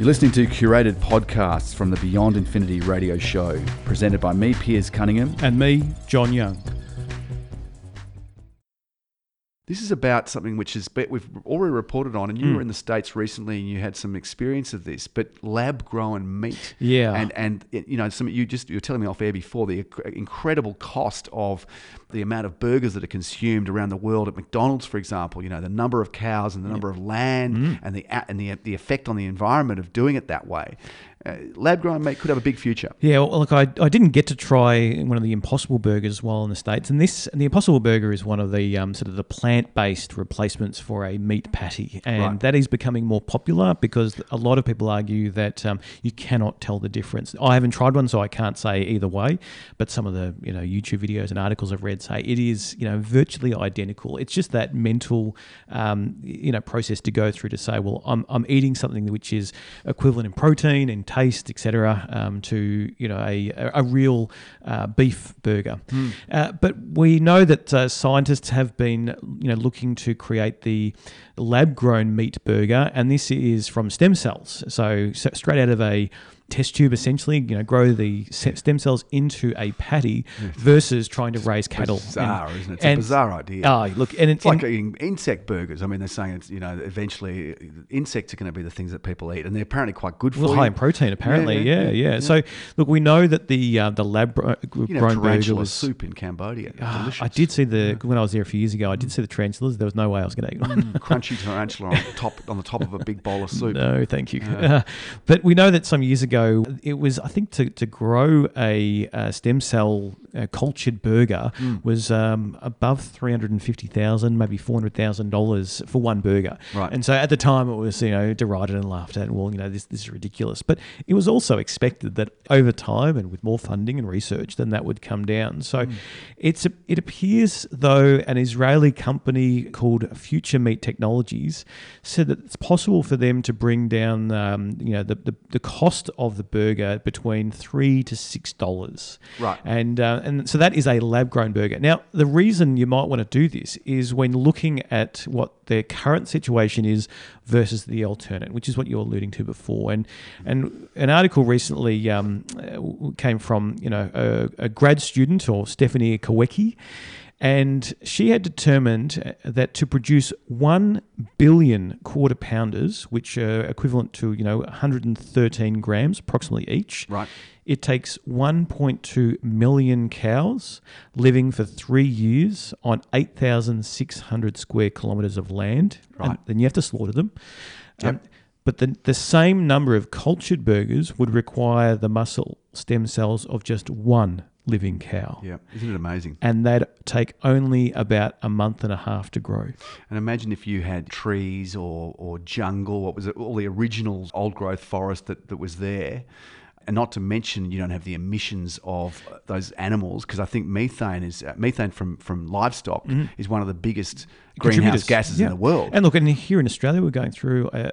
You're listening to curated podcasts from the Beyond Infinity radio show, presented by me, Piers Cunningham. And me, John Young. This is about something which is we've already reported on, and you were in the States recently, and you had some experience of this. But lab-grown meat, and you know, you were telling me off air before the incredible cost of the amount of burgers that are consumed around the world at McDonald's, for example. You know, the number of cows and the number of land, and the effect on the environment of doing it that way. Lab-grown meat could have a big future. Yeah, well, look, I didn't get to try one of the Impossible Burgers while in the States, and the Impossible Burger is one of the sort of the plant-based replacements for a meat patty, and that is becoming more popular because a lot of people argue that you cannot tell the difference. I haven't tried one, so I can't say either way. But some of the YouTube videos and articles I've read say it is virtually identical. It's just that mental process to go through to say, well, I'm eating something which is equivalent in protein and taste, etc., to a real beef burger. But we know that scientists have been looking to create the lab-grown meat burger, and this is from stem cells. So straight out of a test tube, essentially, grow the stem cells into a patty versus trying to raise cattle. Bizarre, isn't it? It's a bizarre idea. It's like eating insect burgers. I mean, they're saying it's eventually insects are going to be the things that people eat, and they're apparently quite good for you. High in protein, apparently. Yeah. So look, we know that the lab grown burger was soup in Cambodia. Delicious. I did see when I was there a few years ago. I did see the tarantulas. There was no way I was going to eat one. Crunchy tarantula on the top of a big bowl of soup. No, thank you. But we know that some years ago, it was, I think, to grow a stem cell cultured burger was above $350,000, maybe $400,000 for one burger. Right. And so at the time it was derided and laughed at, and well, this is ridiculous. But it was also expected that over time and with more funding and research, then that would come down. So it appears though an Israeli company called Future Meat Technologies said that it's possible for them to bring down the cost of the burger between $3 to $6. Right. And so that is a lab-grown burger. Now, the reason you might want to do this is when looking at what their current situation is versus the alternate, which is what you were alluding to before. And an article recently came from a grad student, or Stephanie Kowecki, and she had determined that to produce 1 billion quarter pounders, which are equivalent to 113 grams approximately each, it takes 1.2 million cows living for 3 years on 8,600 square kilometres of land. Right. And then you have to slaughter them. Yep. But the same number of cultured burgers would require the muscle stem cells of just one living cow. Yeah, isn't it amazing? And they'd take only about a month and a half to grow. And imagine if you had trees or jungle, what was it, all the original old growth forest that was there. And not to mention, you don't have the emissions of those animals, because I think methane is from livestock is one of the biggest greenhouse gases in the world. And look, here in Australia, we're going through a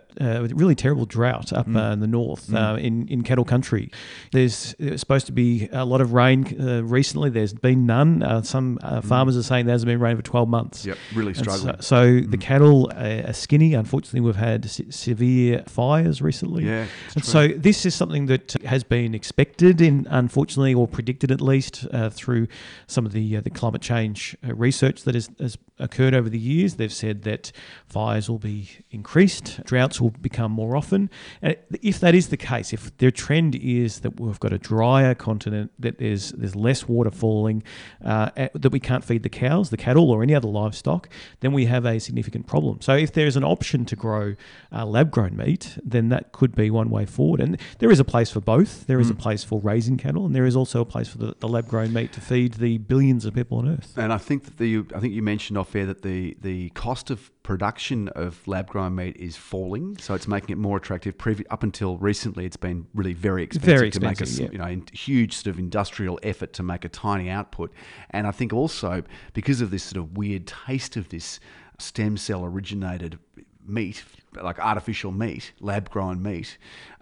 really terrible drought up in the north, in cattle country. There's supposed to be a lot of rain recently. There's been none. Some farmers are saying there hasn't been rain for 12 months. Yep, really struggling. And so the cattle are skinny. Unfortunately, we've had severe fires recently. Yeah, and true. So this is something that has been expected, unfortunately, or predicted at least, through some of the climate change research that has occurred over the years. They've said that fires will be increased, droughts will become more often. And if that is the case, if their trend is that we've got a drier continent, that there's less water falling, that we can't feed the cattle, or any other livestock, then we have a significant problem. So if there's an option to grow lab-grown meat, then that could be one way forward. And there is a place for both. There is a place for raising cattle, and there is also a place for the lab-grown meat to feed the billions of people on Earth. And I think that you mentioned off air that the cost of production of lab-grown meat is falling, so it's making it more attractive. Up until recently, it's been really very expensive to make a huge sort of industrial effort to make a tiny output. And I think also because of this sort of weird taste of this stem cell originated meat, like artificial meat, lab-grown meat,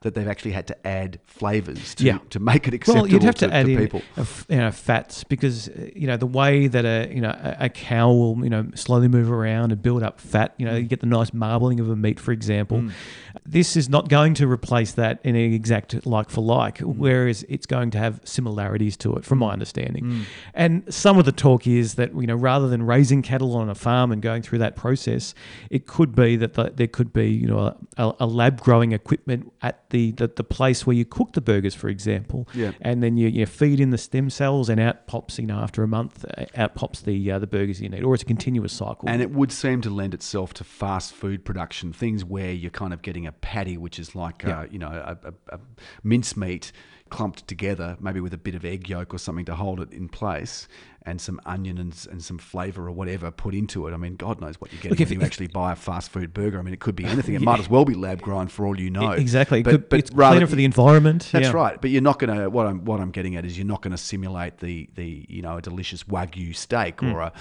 that they've actually had to add flavours to make it acceptable to people. Well, you'd have to add in fats because, the way that a cow will, slowly move around and build up fat, you get the nice marbling of a meat, for example. Mm. This is not going to replace that in an exact like for like, whereas it's going to have similarities to it, from my understanding. Mm. And some of the talk is that, rather than raising cattle on a farm and going through that process, it could be that there could be, a lab growing equipment at the place where you cook the burgers, for example, and then you feed in the stem cells and out pops, after a month, out pops the burgers you need, or it's a continuous cycle. And it would seem to lend itself to fast food production, things where you're kind of getting a patty, which is like, a mincemeat clumped together, maybe with a bit of egg yolk or something to hold it in place, and some onion and some flavour or whatever put into it. I mean, God knows what you're getting when you actually buy a fast food burger. I mean, it could be anything. It might as well be lab grown for all you know. Exactly. But it's cleaner for the environment. That's right. But you're not going to, what I'm getting at is you're not going to simulate a delicious Wagyu steak or a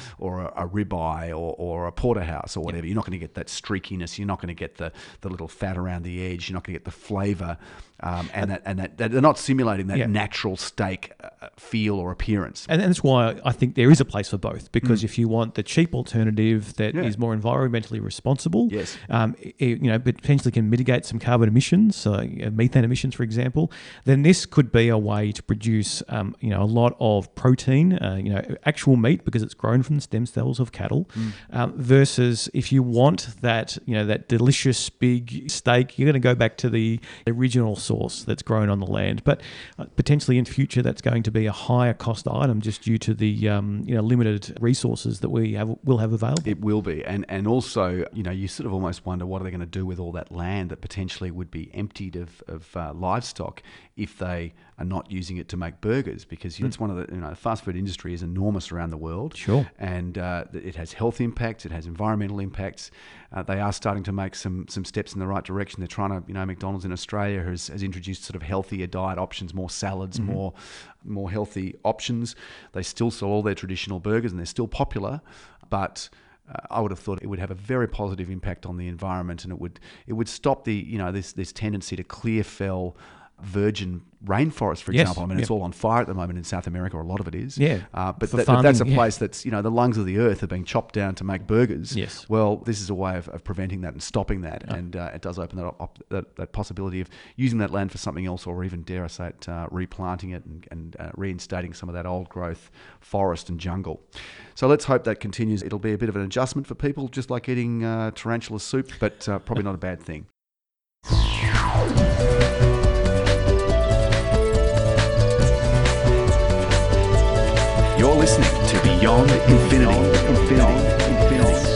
ribeye or a porterhouse or whatever. You're not going to get that streakiness. You're not going to get the little fat around the edge. You're not going to get the flavour. And they're not simulating that natural steak feel or appearance. And that's why I think there is a place for both, because if you want the cheap alternative that is more environmentally responsible, potentially can mitigate some carbon emissions, methane emissions, for example, then this could be a way to produce, a lot of protein, actual meat because it's grown from the stem cells of cattle, versus if you want that, that delicious big steak, you're going to go back to the original source that's grown on the land. But potentially in future, that's going to be a higher cost item just due to the limited resources that will have available. It will be, and also you sort of almost wonder what are they going to do with all that land that potentially would be emptied of livestock if they are not using it to make burgers, because that's one of the the fast food industry is enormous around the world. Sure, and it has health impacts, it has environmental impacts. They are starting to make some steps in the right direction. They're trying to McDonald's in Australia has introduced sort of healthier diet options, more salads, more healthy options. They still sell all their traditional burgers and they're still popular, but I would have thought it would have a very positive impact on the environment, and it would stop the this tendency to clear fell virgin rainforest, for example. I mean, it's all on fire at the moment in South America. A lot of it is. Yeah. But that's a place that's, the lungs of the earth are being chopped down to make burgers. Yes. Well, this is a way of preventing that and stopping that. Oh. And it does open that possibility of using that land for something else, or even, dare I say it, replanting it and reinstating some of that old growth forest and jungle. So let's hope that continues. It'll be a bit of an adjustment for people, just like eating tarantula soup, but probably not a bad thing. You're listening to Beyond Infinity.